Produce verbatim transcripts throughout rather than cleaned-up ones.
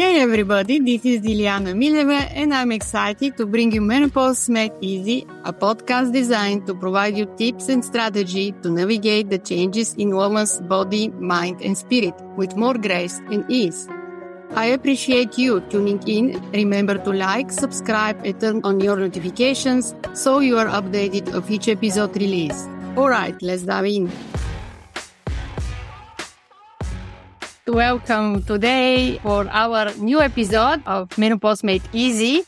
Hey everybody, this is Dilyana Mileva and I'm excited to bring you Menopause Made Easy, a podcast designed to provide you tips and strategy to navigate the changes in woman's body, mind and spirit with more grace and ease. I appreciate you tuning in. Remember to like, subscribe and turn on your notifications so you are updated of each episode release. Alright, let's dive in. Welcome today for our new episode of Menopause Made Easy.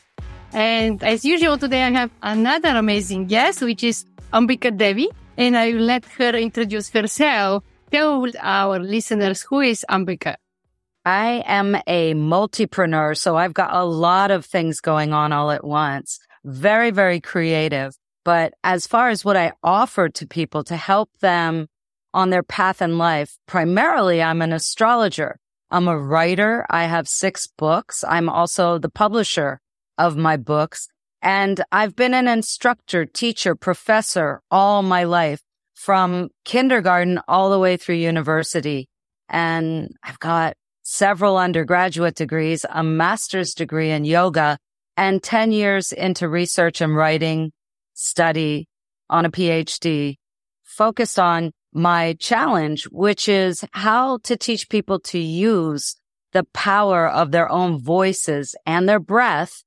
And as usual, today I have another amazing guest, which is Ambika Devi. And I will let her introduce herself. Tell our listeners, who is Ambika? I am a multipreneur, so I've got a lot of things going on all at once. Very, very creative. But as far as what I offer to people to help them on their path in life, primarily I'm an astrologer. I'm a writer. I have six books. I'm also the publisher of my books. And I've been an instructor, teacher, professor all my life, from kindergarten all the way through university. And I've got several undergraduate degrees, a master's degree in yoga, and ten years into research and writing, study on a P H D, focused on my challenge, which is how to teach people to use the power of their own voices and their breath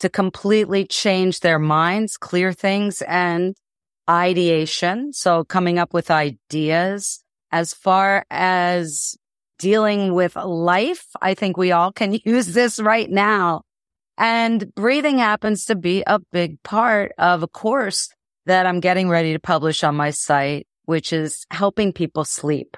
to completely change their minds, clear things, and ideation. So coming up with ideas. As far as dealing with life, I think we all can use this right now. And breathing happens to be a big part of a course that I'm getting ready to publish on my site, which is helping people sleep.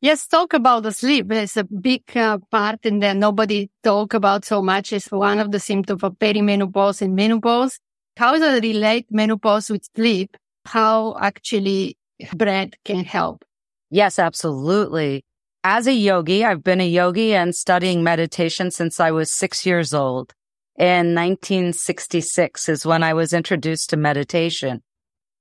Yes, talk about the sleep. It's a big uh, part and that nobody talk about so much. It's one of the symptoms of perimenopause and menopause. How does it relate menopause with sleep? How actually breath can help? Yes, absolutely. As a yogi, I've been a yogi and studying meditation since I was six years old. In nineteen sixty-six is when I was introduced to meditation.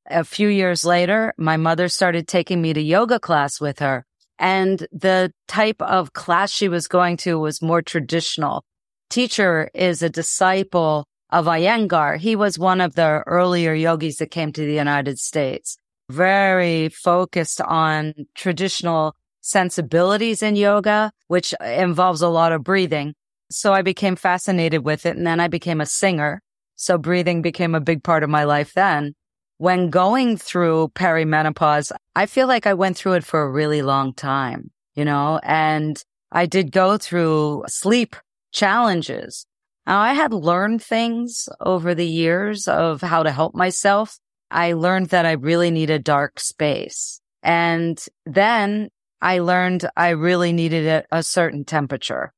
A few years later, my mother started taking me to yoga class with her, and the type of class she was going to was more traditional. Teacher is a disciple of Iyengar. He was one of the earlier yogis that came to the United States, very focused on traditional sensibilities in yoga, which involves a lot of breathing. So I became fascinated with it, and then I became a singer. So breathing became a big part of my life then. When going through perimenopause, I feel like I went through it for a really long time, you know, and I did go through sleep challenges. Now, I had learned things over the years of how to help myself. I learned that I really need a dark space. And then I learned I really needed a, a certain temperature.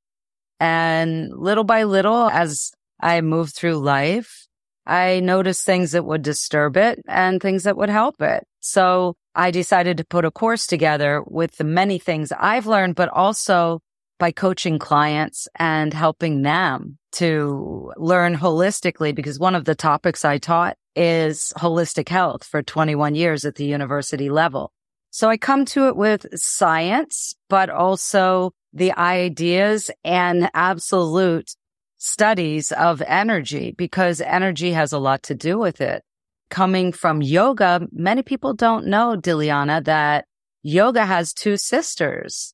And little by little, as I moved through life, I noticed things that would disturb it and things that would help it. So I decided to put a course together with the many things I've learned, but also by coaching clients and helping them to learn holistically, because one of the topics I taught is holistic health for twenty-one years at the university level. So I come to it with science, but also the ideas and absolute studies of energy, because energy has a lot to do with it. Coming from yoga, many people don't know, Dilyana, that yoga has two sisters.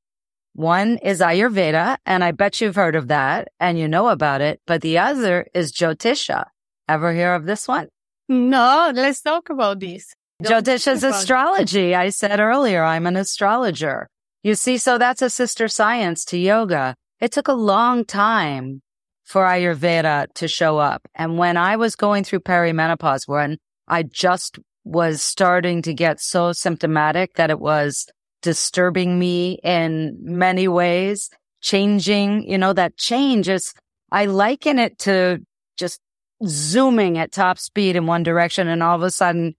One is Ayurveda, and I bet you've heard of that and you know about it, but the other is Jyotisha. Ever hear of this one? No, let's talk about this. Jyotisha is astrology. I said earlier, I'm an astrologer. You see, so that's a sister science to yoga. It took a long time for Ayurveda to show up. And when I was going through perimenopause, when I just was starting to get so symptomatic that it was disturbing me in many ways, changing, you know, that change is, I liken it to just zooming at top speed in one direction and all of a sudden,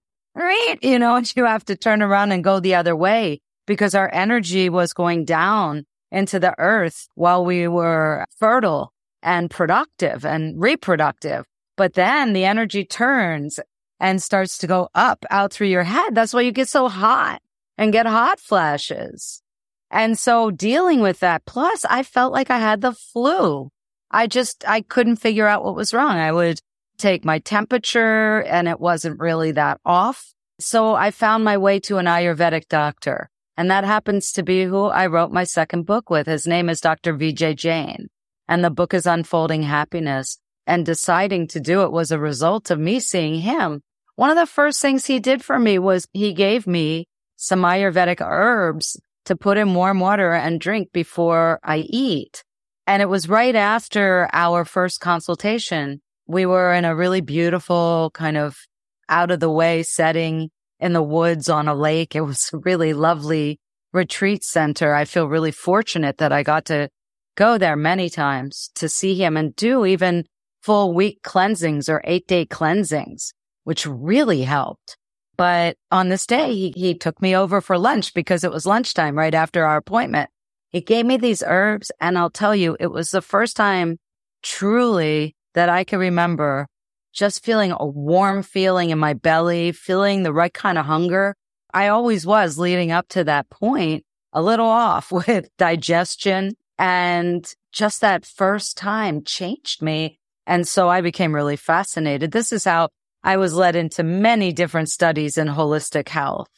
you know, you have to turn around and go the other way because our energy was going down into the earth while we were fertile and productive and reproductive. But then the energy turns and starts to go up out through your head. That's why you get so hot and get hot flashes. And so dealing with that, plus I felt like I had the flu I just, I couldn't figure out what was wrong. I would take my temperature and it wasn't really that off. So I found my way to an Ayurvedic doctor. And that happens to be who I wrote my second book with. His name is Doctor Vijay Jain. And the book is Unfolding Happiness. And deciding to do it was a result of me seeing him. One of the first things he did for me was he gave me some Ayurvedic herbs to put in warm water and drink before I eat. And it was right after our first consultation. We were in a really beautiful kind of out-of-the-way setting in the woods on a lake. It was a really lovely retreat center. I feel really fortunate that I got to go there many times to see him and do even full week cleansings or eight-day cleansings, which really helped. But on this day, he, he took me over for lunch because it was lunchtime right after our appointment. He gave me these herbs, and I'll tell you, it was the first time truly that I can remember just feeling a warm feeling in my belly, feeling the right kind of hunger. I always was, leading up to that point, a little off with digestion. And just that first time changed me. And so I became really fascinated. This is how I was led into many different studies in holistic health,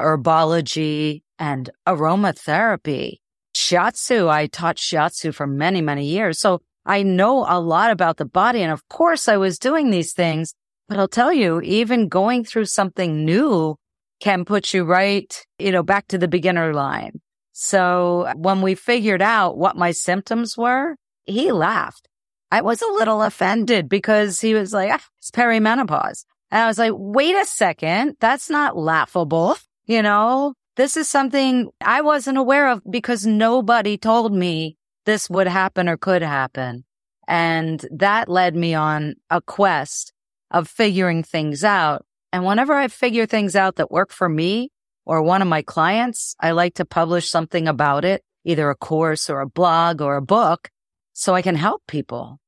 herbology, and aromatherapy. Shiatsu, I taught shiatsu for many, many years. So I know a lot about the body, and of course I was doing these things, but I'll tell you, even going through something new can put you right, you know, back to the beginner line. So when we figured out what my symptoms were, he laughed. I was a little offended because he was like, ah, it's perimenopause. And I was like, wait a second, that's not laughable. You know, this is something I wasn't aware of because nobody told me this would happen or could happen. And that led me on a quest of figuring things out. And whenever I figure things out that work for me or one of my clients, I like to publish something about it, either a course or a blog or a book, so I can help people.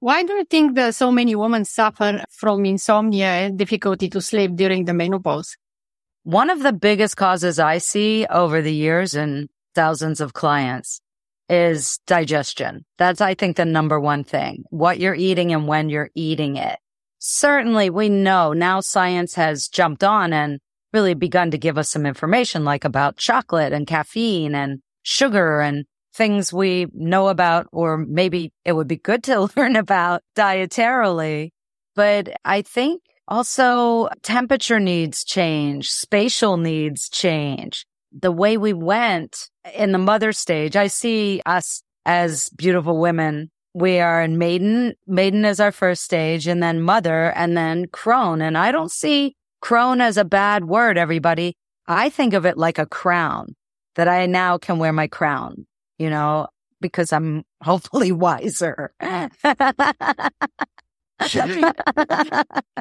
Why do you think that so many women suffer from insomnia and difficulty to sleep during the menopause? One of the biggest causes I see over the years in thousands of clients is digestion. That's, I think, the number one thing, what you're eating and when you're eating it. Certainly, we know now science has jumped on and really begun to give us some information, like about chocolate and caffeine and sugar and things we know about, or maybe it would be good to learn about dietarily. But I think also temperature needs change, spatial needs change. The way we went in the mother stage, I see us as beautiful women. We are in maiden. Maiden is our first stage, and then mother, and then crone. And I don't see crone as a bad word, everybody. I think of it like a crown, that I now can wear my crown, you know, because I'm hopefully wiser.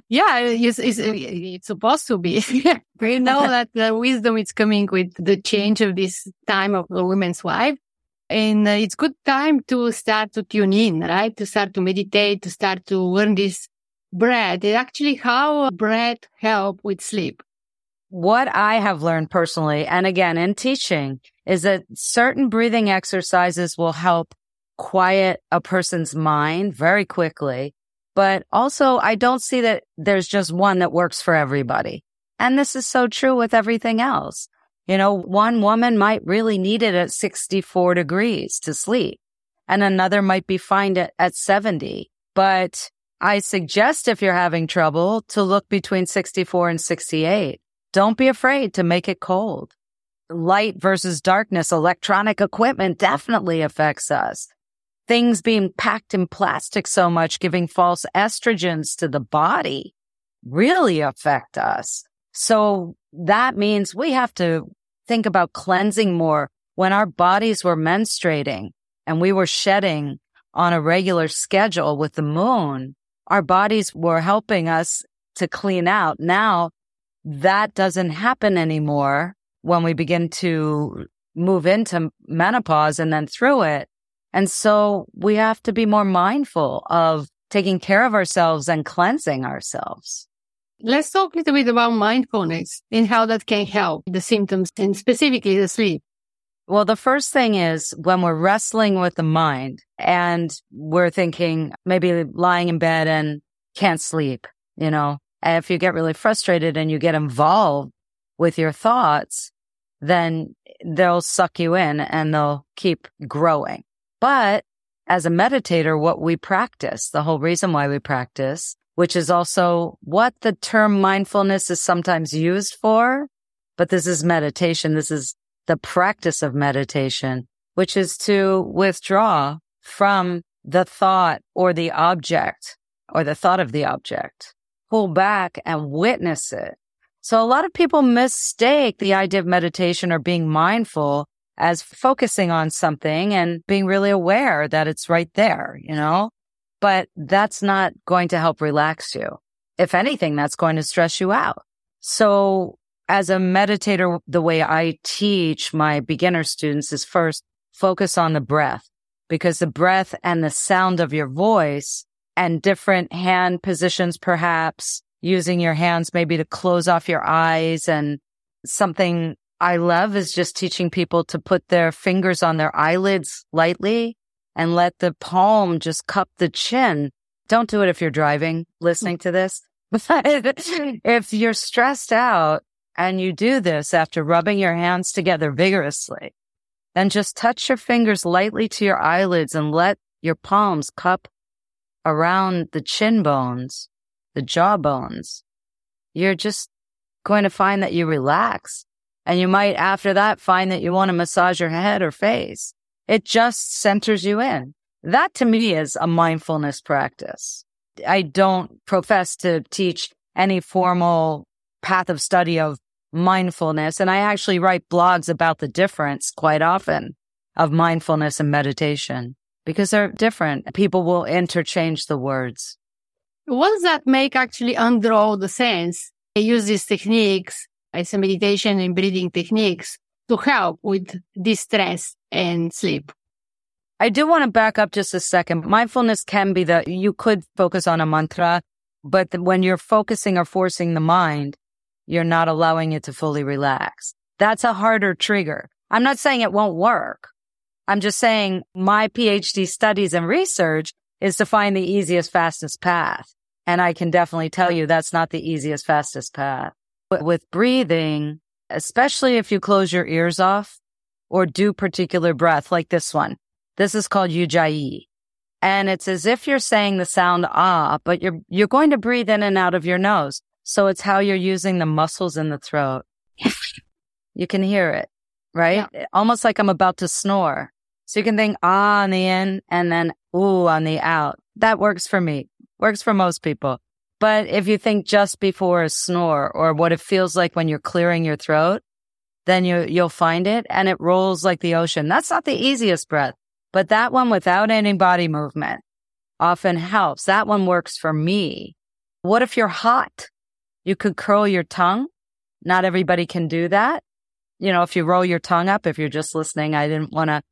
Yeah, it's, it's, it's supposed to be. We know that the wisdom is coming with the change of this time of the women's life. And it's good time to start to tune in, right? To start to meditate, to start to learn this breath. It's actually how breath help with sleep. What I have learned personally, and again in teaching, is that certain breathing exercises will help quiet a person's mind very quickly. But also, I don't see that there's just one that works for everybody. And this is so true with everything else. You know, one woman might really need it at sixty-four degrees to sleep, and another might be fine at, at seventy. But I suggest if you're having trouble to look between sixty-four and sixty-eight. Don't be afraid to make it cold. Light versus darkness, electronic equipment definitely affects us. Things being packed in plastic so much, giving false estrogens to the body, really affect us. So that means we have to think about cleansing more. When our bodies were menstruating and we were shedding on a regular schedule with the moon, our bodies were helping us to clean out. Now that doesn't happen anymore when we begin to move into menopause and then through it. And so we have to be more mindful of taking care of ourselves and cleansing ourselves. Let's talk a little bit about mindfulness and how that can help the symptoms and specifically the sleep. Well, the first thing is when we're wrestling with the mind and we're thinking maybe lying in bed and can't sleep, you know, and if you get really frustrated and you get involved with your thoughts, then they'll suck you in and they'll keep growing. But as a meditator, what we practice, the whole reason why we practice, which is also what the term mindfulness is sometimes used for, but this is meditation. This is the practice of meditation, which is to withdraw from the thought or the object or the thought of the object, pull back and witness it. So a lot of people mistake the idea of meditation or being mindful as focusing on something and being really aware that it's right there, you know, but that's not going to help relax you. If anything, that's going to stress you out. So as a meditator, the way I teach my beginner students is first focus on the breath, because the breath and the sound of your voice and different hand positions, perhaps using your hands maybe to close off your eyes. And something I love is just teaching people to put their fingers on their eyelids lightly and let the palm just cup the chin. Don't do it if you're driving, listening to this. But if you're stressed out and you do this after rubbing your hands together vigorously, then just touch your fingers lightly to your eyelids and let your palms cup around the chin bones, the jaw bones. You're just going to find that you relax. And you might, after that, find that you want to massage your head or face. It just centers you in. That, to me, is a mindfulness practice. I don't profess to teach any formal path of study of mindfulness. And I actually write blogs about the difference quite often of mindfulness and meditation, because they're different. People will interchange the words. What does that make actually under all the sense? I use these techniques as a meditation and breathing techniques to help with distress and sleep. I do want to back up just a second. Mindfulness can be the, you could focus on a mantra, but when you're focusing or forcing the mind, you're not allowing it to fully relax. That's a harder trigger. I'm not saying it won't work. I'm just saying my PhD studies and research is to find the easiest, fastest path. And I can definitely tell you that's not the easiest, fastest path. But with breathing, especially if you close your ears off or do particular breath like this one, this is called ujjayi. And it's as if you're saying the sound ah, but you're you're going to breathe in and out of your nose. So it's how you're using the muscles in the throat. You can hear it, right? Yeah. Almost like I'm about to snore. So you can think ah on the in and then ooh on the out. That works for me. Works for most people. But if you think just before a snore or what it feels like when you're clearing your throat, then you, you'll find it and it rolls like the ocean. That's not the easiest breath, but that one without any body movement often helps. That one works for me. What if you're hot? You could curl your tongue. Not everybody can do that. You know, if you roll your tongue up, if you're just listening, I didn't want to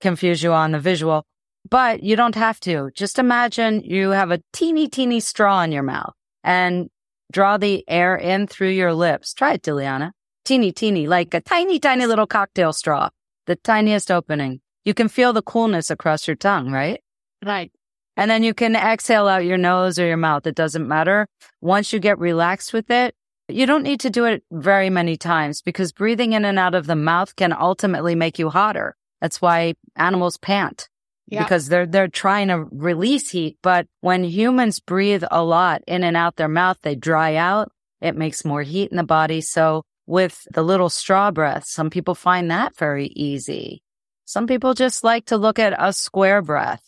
confuse you on the visual. But you don't have to. Just imagine you have a teeny, teeny straw in your mouth and draw the air in through your lips. Try it, Dilyana. Teeny, teeny, like a tiny, tiny little cocktail straw. The tiniest opening. You can feel the coolness across your tongue, right? Right. And then you can exhale out your nose or your mouth. It doesn't matter. Once you get relaxed with it, you don't need to do it very many times because breathing in and out of the mouth can ultimately make you hotter. That's why animals pant. Yeah. Because they're they're trying to release heat. But when humans breathe a lot in and out their mouth, they dry out. It makes more heat in the body. So with the little straw breath, some people find that very easy. Some people just like to look at a square breath,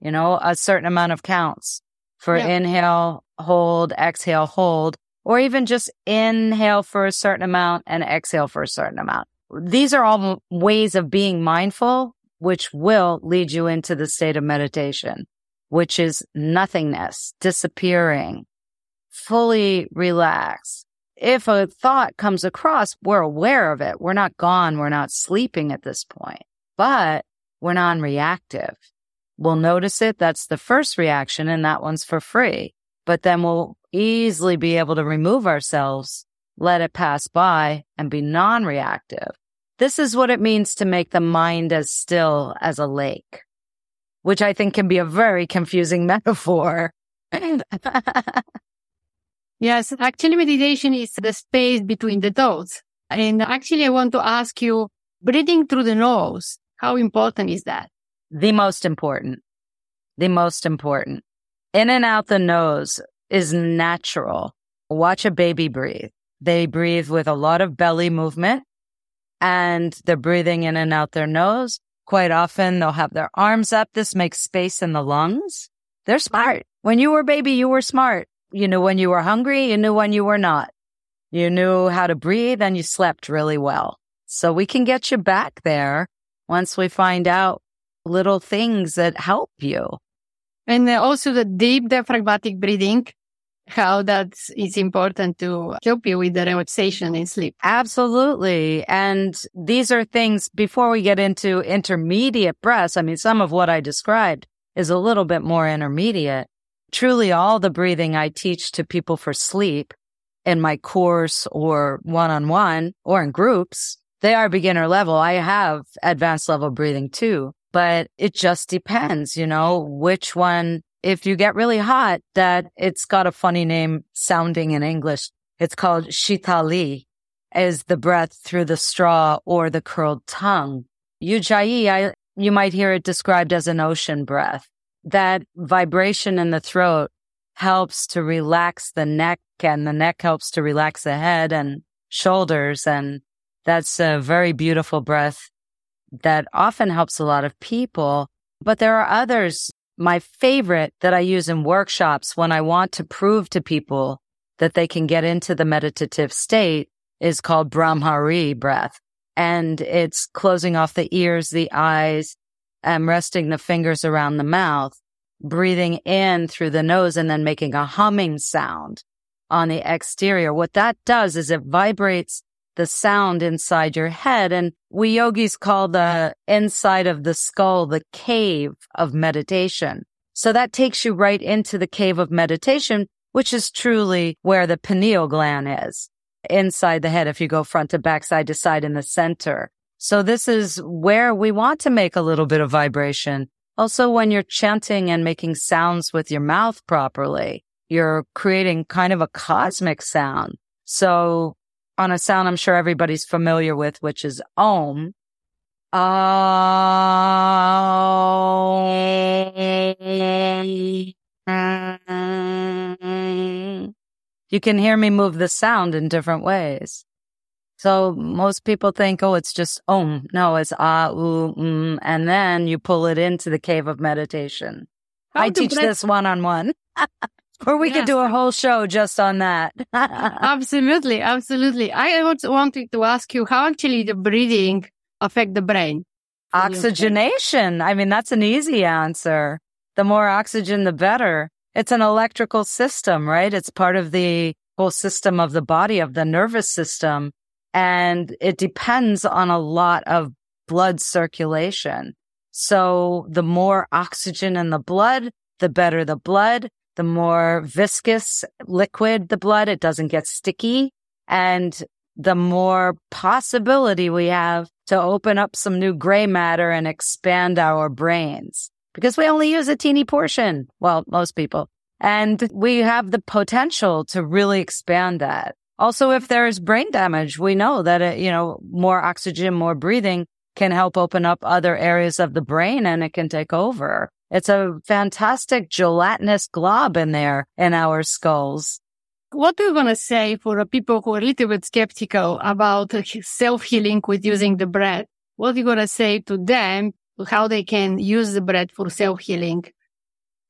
you know, a certain amount of counts for yeah. Inhale, hold, exhale, hold, or even just inhale for a certain amount and exhale for a certain amount. These are all ways of being mindful, which will lead you into the state of meditation, which is nothingness, disappearing, fully relaxed. If a thought comes across, we're aware of it. We're not gone. We're not sleeping at this point, but we're non-reactive. We'll notice it. That's the first reaction, and that one's for free. But then we'll easily be able to remove ourselves, let it pass by, and be non-reactive. This is what it means to make the mind as still as a lake, which I think can be a very confusing metaphor. Yes, actually meditation is the space between the thoughts. And actually I want to ask you, breathing through the nose, how important is that? The most important. The most important. In and out the nose is natural. Watch a baby breathe. They breathe with a lot of belly movement and they're breathing in and out their nose. Quite often they'll have their arms up. This makes space in the lungs. They're smart. When you were a baby, you were smart. You knew when you were hungry, you knew when you were not. You knew how to breathe and you slept really well. So we can get you back there once we find out little things that help you. And also the deep diaphragmatic breathing, how that is important to help you with the relaxation in sleep. Absolutely. And these are things, before we get into intermediate breaths, I mean, some of what I described is a little bit more intermediate. Truly, all the breathing I teach to people for sleep in my course or one-on-one or in groups, they are beginner level. I have advanced level breathing too, but it just depends, you know, which one. If you get really hot, that it's got a funny name sounding in English. It's called shitali, is the breath through the straw or the curled tongue. Ujjayi, I, you might hear it described as an ocean breath. That vibration in the throat helps to relax the neck, and the neck helps to relax the head and shoulders. And that's a very beautiful breath that often helps a lot of people. But there are others. My favorite that I use in workshops when I want to prove to people that they can get into the meditative state is called Brahmari breath. And it's closing off the ears, the eyes, and resting the fingers around the mouth, breathing in through the nose and then making a humming sound on the exterior. What that does is it vibrates the sound inside your head. And we yogis call the inside of the skull the cave of meditation. So that takes you right into the cave of meditation, which is truly where the pineal gland is, inside the head if you go front to back, side to side in the center. So this is where we want to make a little bit of vibration. Also, when you're chanting and making sounds with your mouth properly, you're creating kind of a cosmic sound. So on a sound I'm sure everybody's familiar with, which is Om. Om. You can hear me move the sound in different ways. So most people think, oh, it's just Om. No, it's Ah, Ooh, Mm, and then you pull it into the cave of meditation. How I teach breath- this one-on-one. Or we yes. could do a whole show just on that. Absolutely, absolutely. I also wanted to ask you, how actually the breathing affect the brain? Oxygenation. I mean, that's an easy answer. The more oxygen, the better. It's an electrical system, right? It's part of the whole system of the body, of the nervous system. And it depends on a lot of blood circulation. So the more oxygen in the blood, the better the blood. The more viscous liquid the blood, it doesn't get sticky. And the more possibility we have to open up some new gray matter and expand our brains. Because we only use a teeny portion. Well, most people. And we have the potential to really expand that. Also, if there is brain damage, we know that, it, you know, more oxygen, more breathing can help open up other areas of the brain and it can take over. It's a fantastic gelatinous glob in there in our skulls. What do you want to say for people who are a little bit skeptical about self-healing with using the breath? What are you going to say to them, how they can use the breath for self-healing?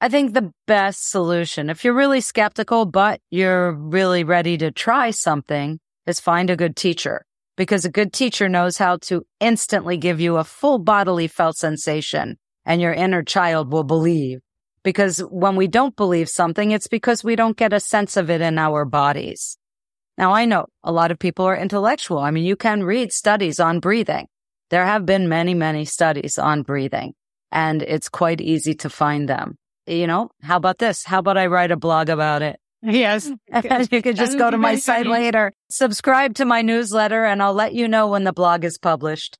I think the best solution, if you're really skeptical, but you're really ready to try something, is find a good teacher. Because a good teacher knows how to instantly give you a full bodily felt sensation. And your inner child will believe. Because when we don't believe something, it's because we don't get a sense of it in our bodies. Now, I know a lot of people are intellectual. I mean, you can read studies on breathing. There have been many, many studies on breathing, and it's quite easy to find them. You know, how about this? How about I write a blog about it? Yes. You could just go to my site later, subscribe to my newsletter, and I'll let you know when the blog is published.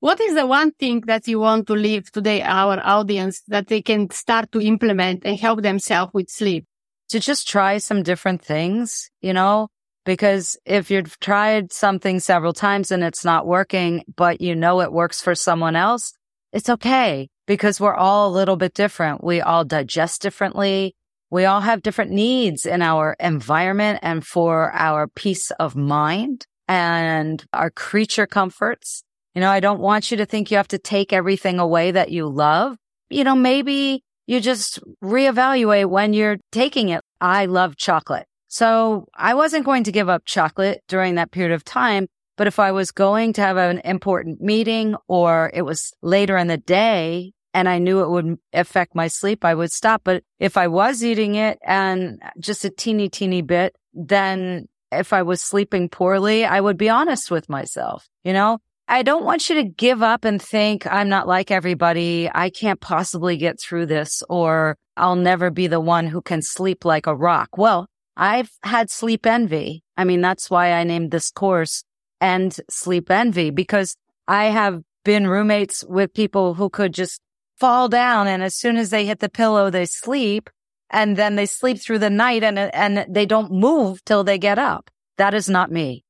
What is the one thing that you want to leave today, our audience, that they can start to implement and help themselves with sleep? To just try some different things, you know, because if you've tried something several times and it's not working, but you know it works for someone else, it's okay, because we're all a little bit different. We all digest differently. We all have different needs in our environment and for our peace of mind and our creature comforts. You know, I don't want you to think you have to take everything away that you love. You know, maybe you just reevaluate when you're taking it. I love chocolate. So I wasn't going to give up chocolate during that period of time. But if I was going to have an important meeting or it was later in the day and I knew it would affect my sleep, I would stop. But if I was eating it and just a teeny, teeny bit, then if I was sleeping poorly, I would be honest with myself, you know? I don't want you to give up and think, I'm not like everybody. I can't possibly get through this, or I'll never be the one who can sleep like a rock. Well, I've had sleep envy. I mean, that's why I named this course End Sleep Envy, because I have been roommates with people who could just fall down, and as soon as they hit the pillow, they sleep, and then they sleep through the night, and and they don't move till they get up. That is not me.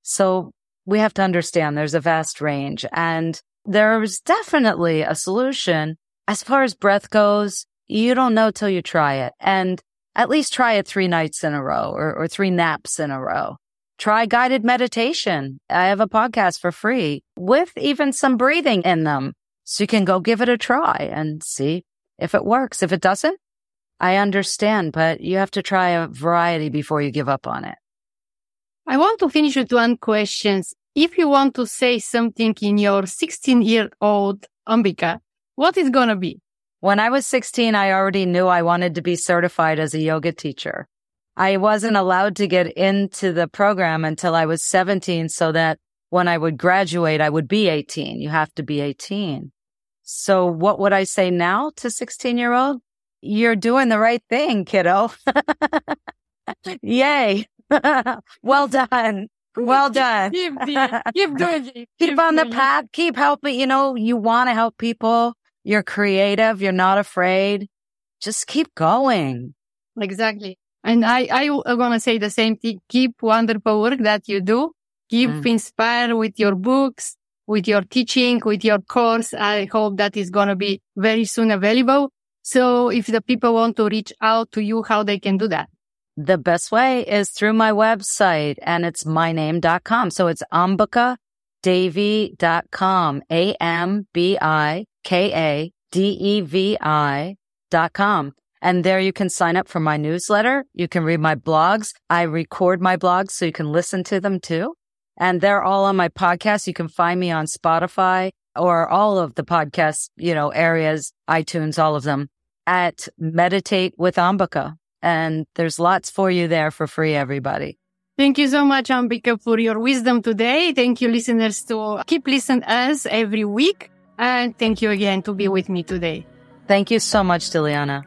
So we have to understand there's a vast range, and there is definitely a solution. As far as breath goes, you don't know till you try it, and at least try it three nights in a row or, or three naps in a row. Try guided meditation. I have a podcast for free with even some breathing in them. So you can go give it a try and see if it works. If it doesn't, I understand, but you have to try a variety before you give up on it. I want to finish with one question. If you want to say something in your sixteen-year-old Ambika, what is going to be? When I was sixteen, I already knew I wanted to be certified as a yoga teacher. I wasn't allowed to get into the program until I was seventeen, so that when I would graduate, I would be eighteen. You have to be eighteen. So what would I say now to sixteen-year-old? You're doing the right thing, kiddo. Yay. Well done. Well done. Keep, keep doing it. Keep, keep on the path. Keep helping. You know, you want to help people. You're creative. You're not afraid. Just keep going. Exactly. And I, I want to say the same thing. Keep wonderful work that you do. Keep mm. inspired with your books, with your teaching, with your course. I hope that is going to be very soon available. So if the people want to reach out to you, how they can do that? The best way is through my website, and it's my name dot com. So it's Ambika Devi dot com, A M B I K A D E V I dot com. And there you can sign up for my newsletter. You can read my blogs. I record my blogs so you can listen to them too. And they're all on my podcast. You can find me on Spotify or all of the podcast, you know, areas, iTunes, all of them, at Meditate with Ambika. And there's lots for you there for free, everybody. Thank you so much, Ambika, for your wisdom today. Thank you, listeners, to keep listening us every week. And thank you again to be with me today. Thank you so much, Dilyana.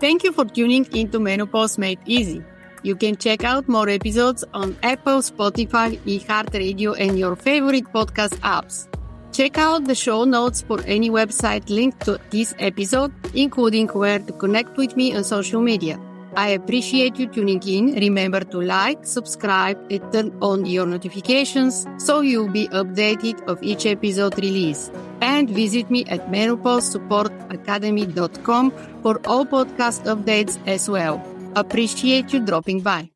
Thank you for tuning into Menopause Made Easy. You can check out more episodes on Apple, Spotify, iHeartRadio, and your favorite podcast apps. Check out the show notes for any website linked to this episode, including where to connect with me on social media. I appreciate you tuning in. Remember to like, subscribe, and turn on your notifications so you'll be updated of each episode release. And visit me at menopause support academy dot com for all podcast updates as well. Appreciate you dropping by.